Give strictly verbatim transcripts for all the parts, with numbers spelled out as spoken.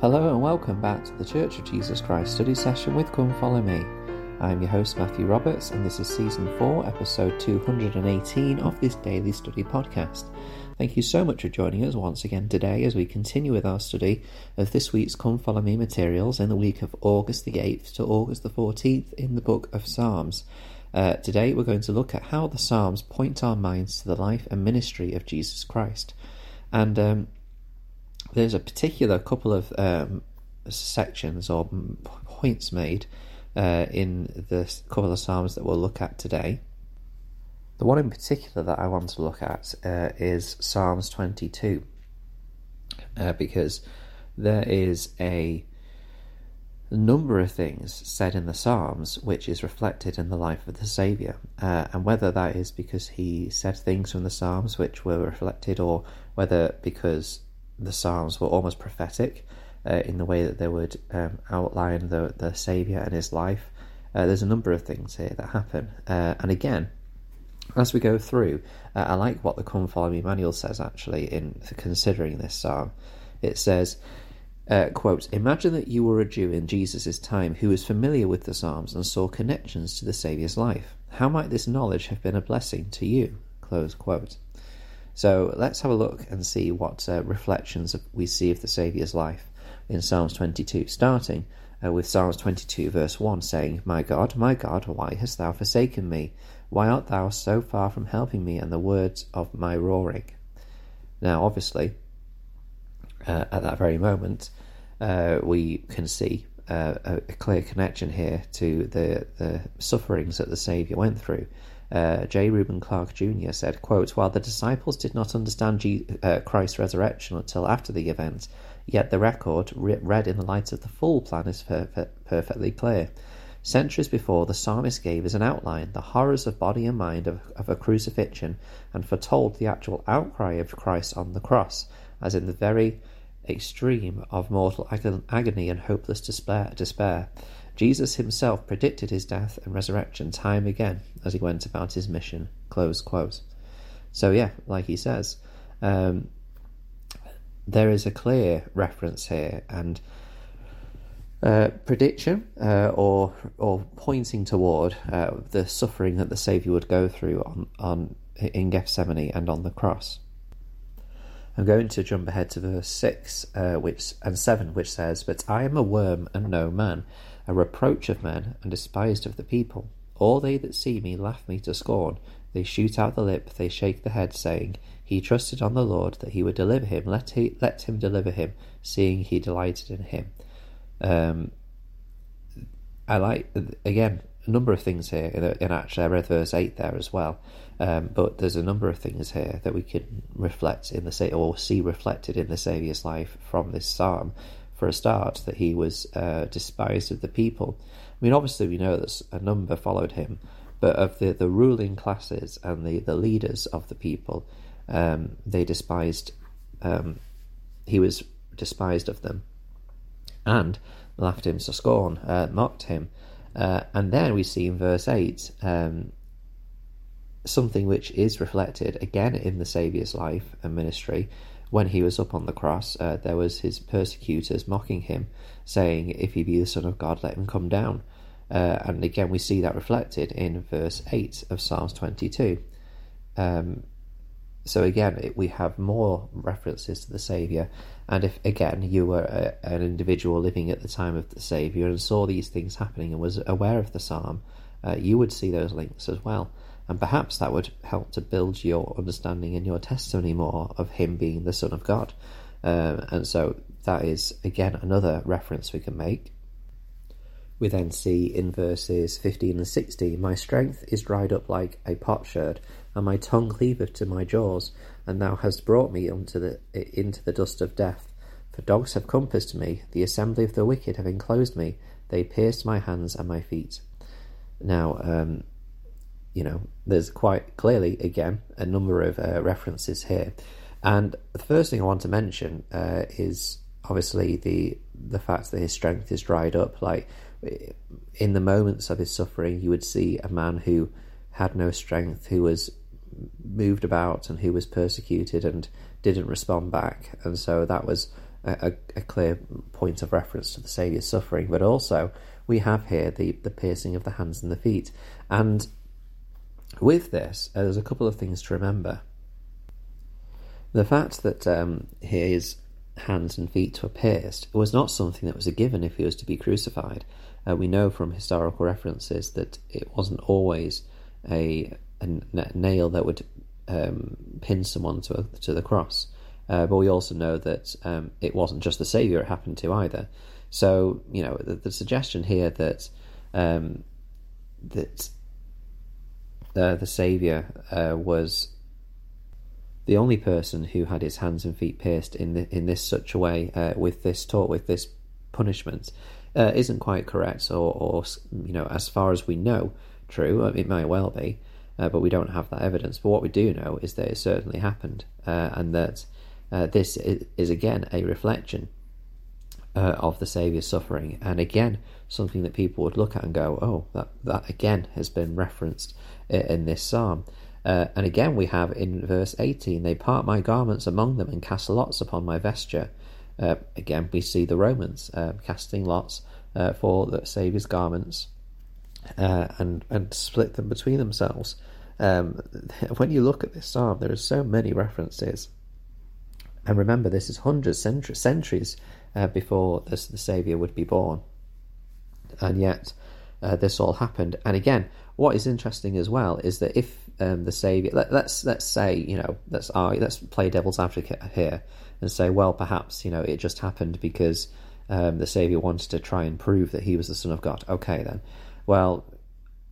Hello and welcome back to the Church of Jesus Christ study session with Come Follow Me. I'm your host Matthew Roberts, and this is Season four, Episode two hundred eighteen of this Daily Study podcast. Thank you so much for joining us once again today as we continue with our study of this week's Come Follow Me materials in the week of August the eighth to August the fourteenth in the Book of Psalms. Uh, today we're going to look at how the Psalms point our minds to the life and ministry of Jesus Christ. And um there's a particular couple of um, sections or points made uh, in the couple of Psalms that we'll look at today. The one in particular that I want to look at uh, is Psalms twenty-two, uh, because there is a number of things said in the Psalms which is reflected in the life of the Saviour, uh, and whether that is because he said things from the Psalms which were reflected, or whether because the Psalms were almost prophetic uh, in the way that they would um, outline the, the Saviour and his life. Uh, there's a number of things here that happen. Uh, and again, as we go through, uh, I like what the Come Follow Me manual says, actually, in considering this Psalm. It says, uh, quote, "Imagine that you were a Jew in Jesus' time who was familiar with the Psalms and saw connections to the Saviour's life. How might this knowledge have been a blessing to you?" Close quote. So let's have a look and see what uh, reflections we see of the Saviour's life in Psalms twenty-two, starting uh, with Psalms twenty-two verse one, saying, "My God, my God, why hast thou forsaken me? Why art thou so far from helping me and the words of my roaring?" Now obviously, uh, at that very moment, uh, we can see uh, a, a clear connection here to the, the sufferings that the Saviour went through. Uh, J. Reuben Clark Junior said, quote, "While the disciples did not understand G- uh, Christ's resurrection until after the event, yet the record, re- read in the light of the full plan, is per- per- perfectly clear. Centuries before, the psalmist gave as an outline the horrors of body and mind of, of a crucifixion, and foretold the actual outcry of Christ on the cross, as in the very extreme of mortal ag- agony and hopeless despair. despair. Jesus himself predicted his death and resurrection time again as he went about his mission." Close quote. So yeah, like he says, um, there is a clear reference here and uh, prediction uh, or or pointing toward uh, the suffering that the Saviour would go through on, on in Gethsemane and on the cross. I'm going to jump ahead to verse six uh, which and seven, which says, "But I am a worm and no man, a reproach of men and despised of the people. All they that see me laugh me to scorn. They shoot out the lip, they shake the head, saying, He trusted on the Lord that he would deliver him. Let he, let him deliver him, seeing he delighted in him." Um, I like, again, a number of things here. And actually, I read verse eight there as well. Um, but there's a number of things here that we can reflect in the or see reflected in the Saviour's life from this psalm. For a start, that he was uh, despised of the people. I mean, obviously, we know that a number followed him, but of the, the ruling classes and the, the leaders of the people, um, they despised. Um, he was despised of them, and laughed him to scorn, uh, mocked him, uh, and then we see in verse eight. Um, something which is reflected again in the Saviour's life and ministry. When he was up on the cross, uh, there was his persecutors mocking him, saying, "If he be the Son of God, let him come down." Uh, and again, we see that reflected in verse eight of Psalms twenty-two. Um, so again, it, we have more references to the Saviour. And if, again, you were a, an individual living at the time of the Saviour and saw these things happening and was aware of the psalm, uh, you would see those links as well. And perhaps that would help to build your understanding and your testimony more of him being the Son of God. Um, and so that is, again, another reference we can make. We then see in verses fifteen and sixteen, "My strength is dried up like a potsherd, and my tongue cleaveth to my jaws, and thou hast brought me unto the, into the dust of death. For dogs have compassed me, the assembly of the wicked have enclosed me, they pierced my hands and my feet." Now, um, You know, there's quite clearly, again, a number of uh, references here. And the first thing I want to mention uh, is obviously the the fact that his strength is dried up. Like, in the moments of his suffering, you would see a man who had no strength, who was moved about and who was persecuted and didn't respond back. And so that was a, a clear point of reference to the Saviour's suffering. But also we have here the, the piercing of the hands and the feet. And with this, uh, there's a couple of things to remember. The fact that um, his hands and feet were pierced was not something that was a given if he was to be crucified. Uh, we know from historical references that it wasn't always a, a n- nail that would um, pin someone to, a, to the cross. Uh, but we also know that um, it wasn't just the Saviour it happened to either. So, you know, the, the suggestion here that um, that uh, the Saviour uh, was the only person who had his hands and feet pierced in the, in this such a way, uh, with this taught, with this punishment, uh, isn't quite correct, or, or, you know, as far as we know, true. It may well be, uh, but we don't have that evidence. But what we do know is that it certainly happened, uh, and that uh, this is, is again a reflection uh, of the Saviour's suffering, and again something that people would look at and go, "Oh, that that again has been referenced in, in this psalm." Uh, and again we have in verse eighteen, they part my garments among them and cast lots upon my vesture. Uh, again we see the Romans uh, casting lots uh, for the Saviour's garments uh, and, and split them between themselves. Um, when you look at this psalm, there are so many references. And remember, this is hundreds, centuries, centuries uh, before this, the Saviour would be born. And yet uh, this all happened. And again, what is interesting as well is that if um, the Saviour, let, let's let's say, you know, let's argue, let's play devil's advocate here and say, well, perhaps, you know, it just happened because um, the Saviour wanted to try and prove that he was the Son of God. Okay, then, well,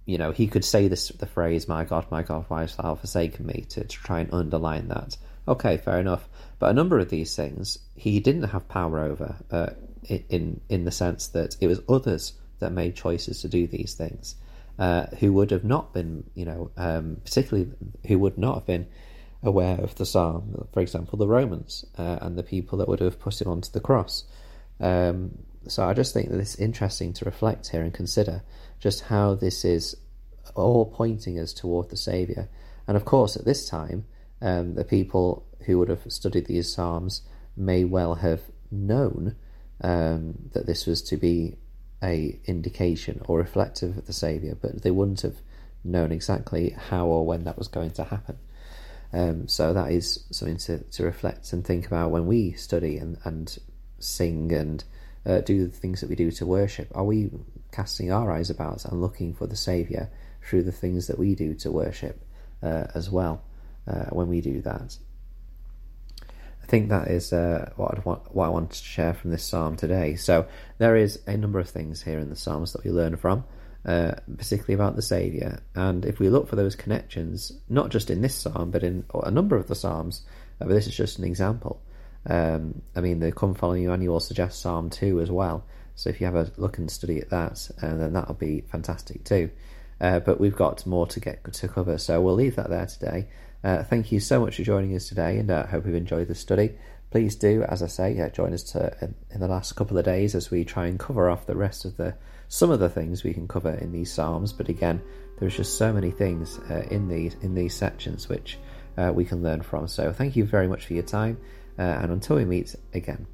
you know, he could say this, the phrase, "My God, my God, why hast thou forsaken me," to, to try and underline that. Okay, fair enough. But a number of these things he didn't have power over, uh, in in the sense that it was others that made choices to do these things. Uh, who would have not been, you know, um, particularly who would not have been aware of the psalm, for example, the Romans uh, and the people that would have put him onto the cross. Um, so I just think that it's interesting to reflect here and consider just how this is all pointing us toward the Saviour. And of course, at this time, um, the people who would have studied these psalms may well have known um, that this was to be a indication or reflective of the Saviour, but they wouldn't have known exactly how or when that was going to happen. Um, so that is something to, to reflect and think about when we study and, and sing and uh, do the things that we do to worship. Are we casting our eyes about and looking for the Saviour through the things that we do to worship uh, as well uh, when we do that? I think that is uh, what, I'd want, what I wanted to share from this psalm today. So there is a number of things here in the psalms that we learn from, uh, particularly about the Saviour. And if we look for those connections, not just in this psalm, but in a number of the psalms, uh, but this is just an example. Um, I mean, the Come Follow Me manual suggests Psalm two as well. So if you have a look and study at that, uh, then that'll be fantastic too. Uh, but we've got more to get to cover, so we'll leave that there today. Uh, thank you so much for joining us today, and I uh, hope you've enjoyed the study. Please do, as I say, uh, join us to, in, in the last couple of days as we try and cover off the rest of the some of the things we can cover in these psalms. But again, there's just so many things uh, in these in these sections which uh, we can learn from. So thank you very much for your time, uh, and until we meet again.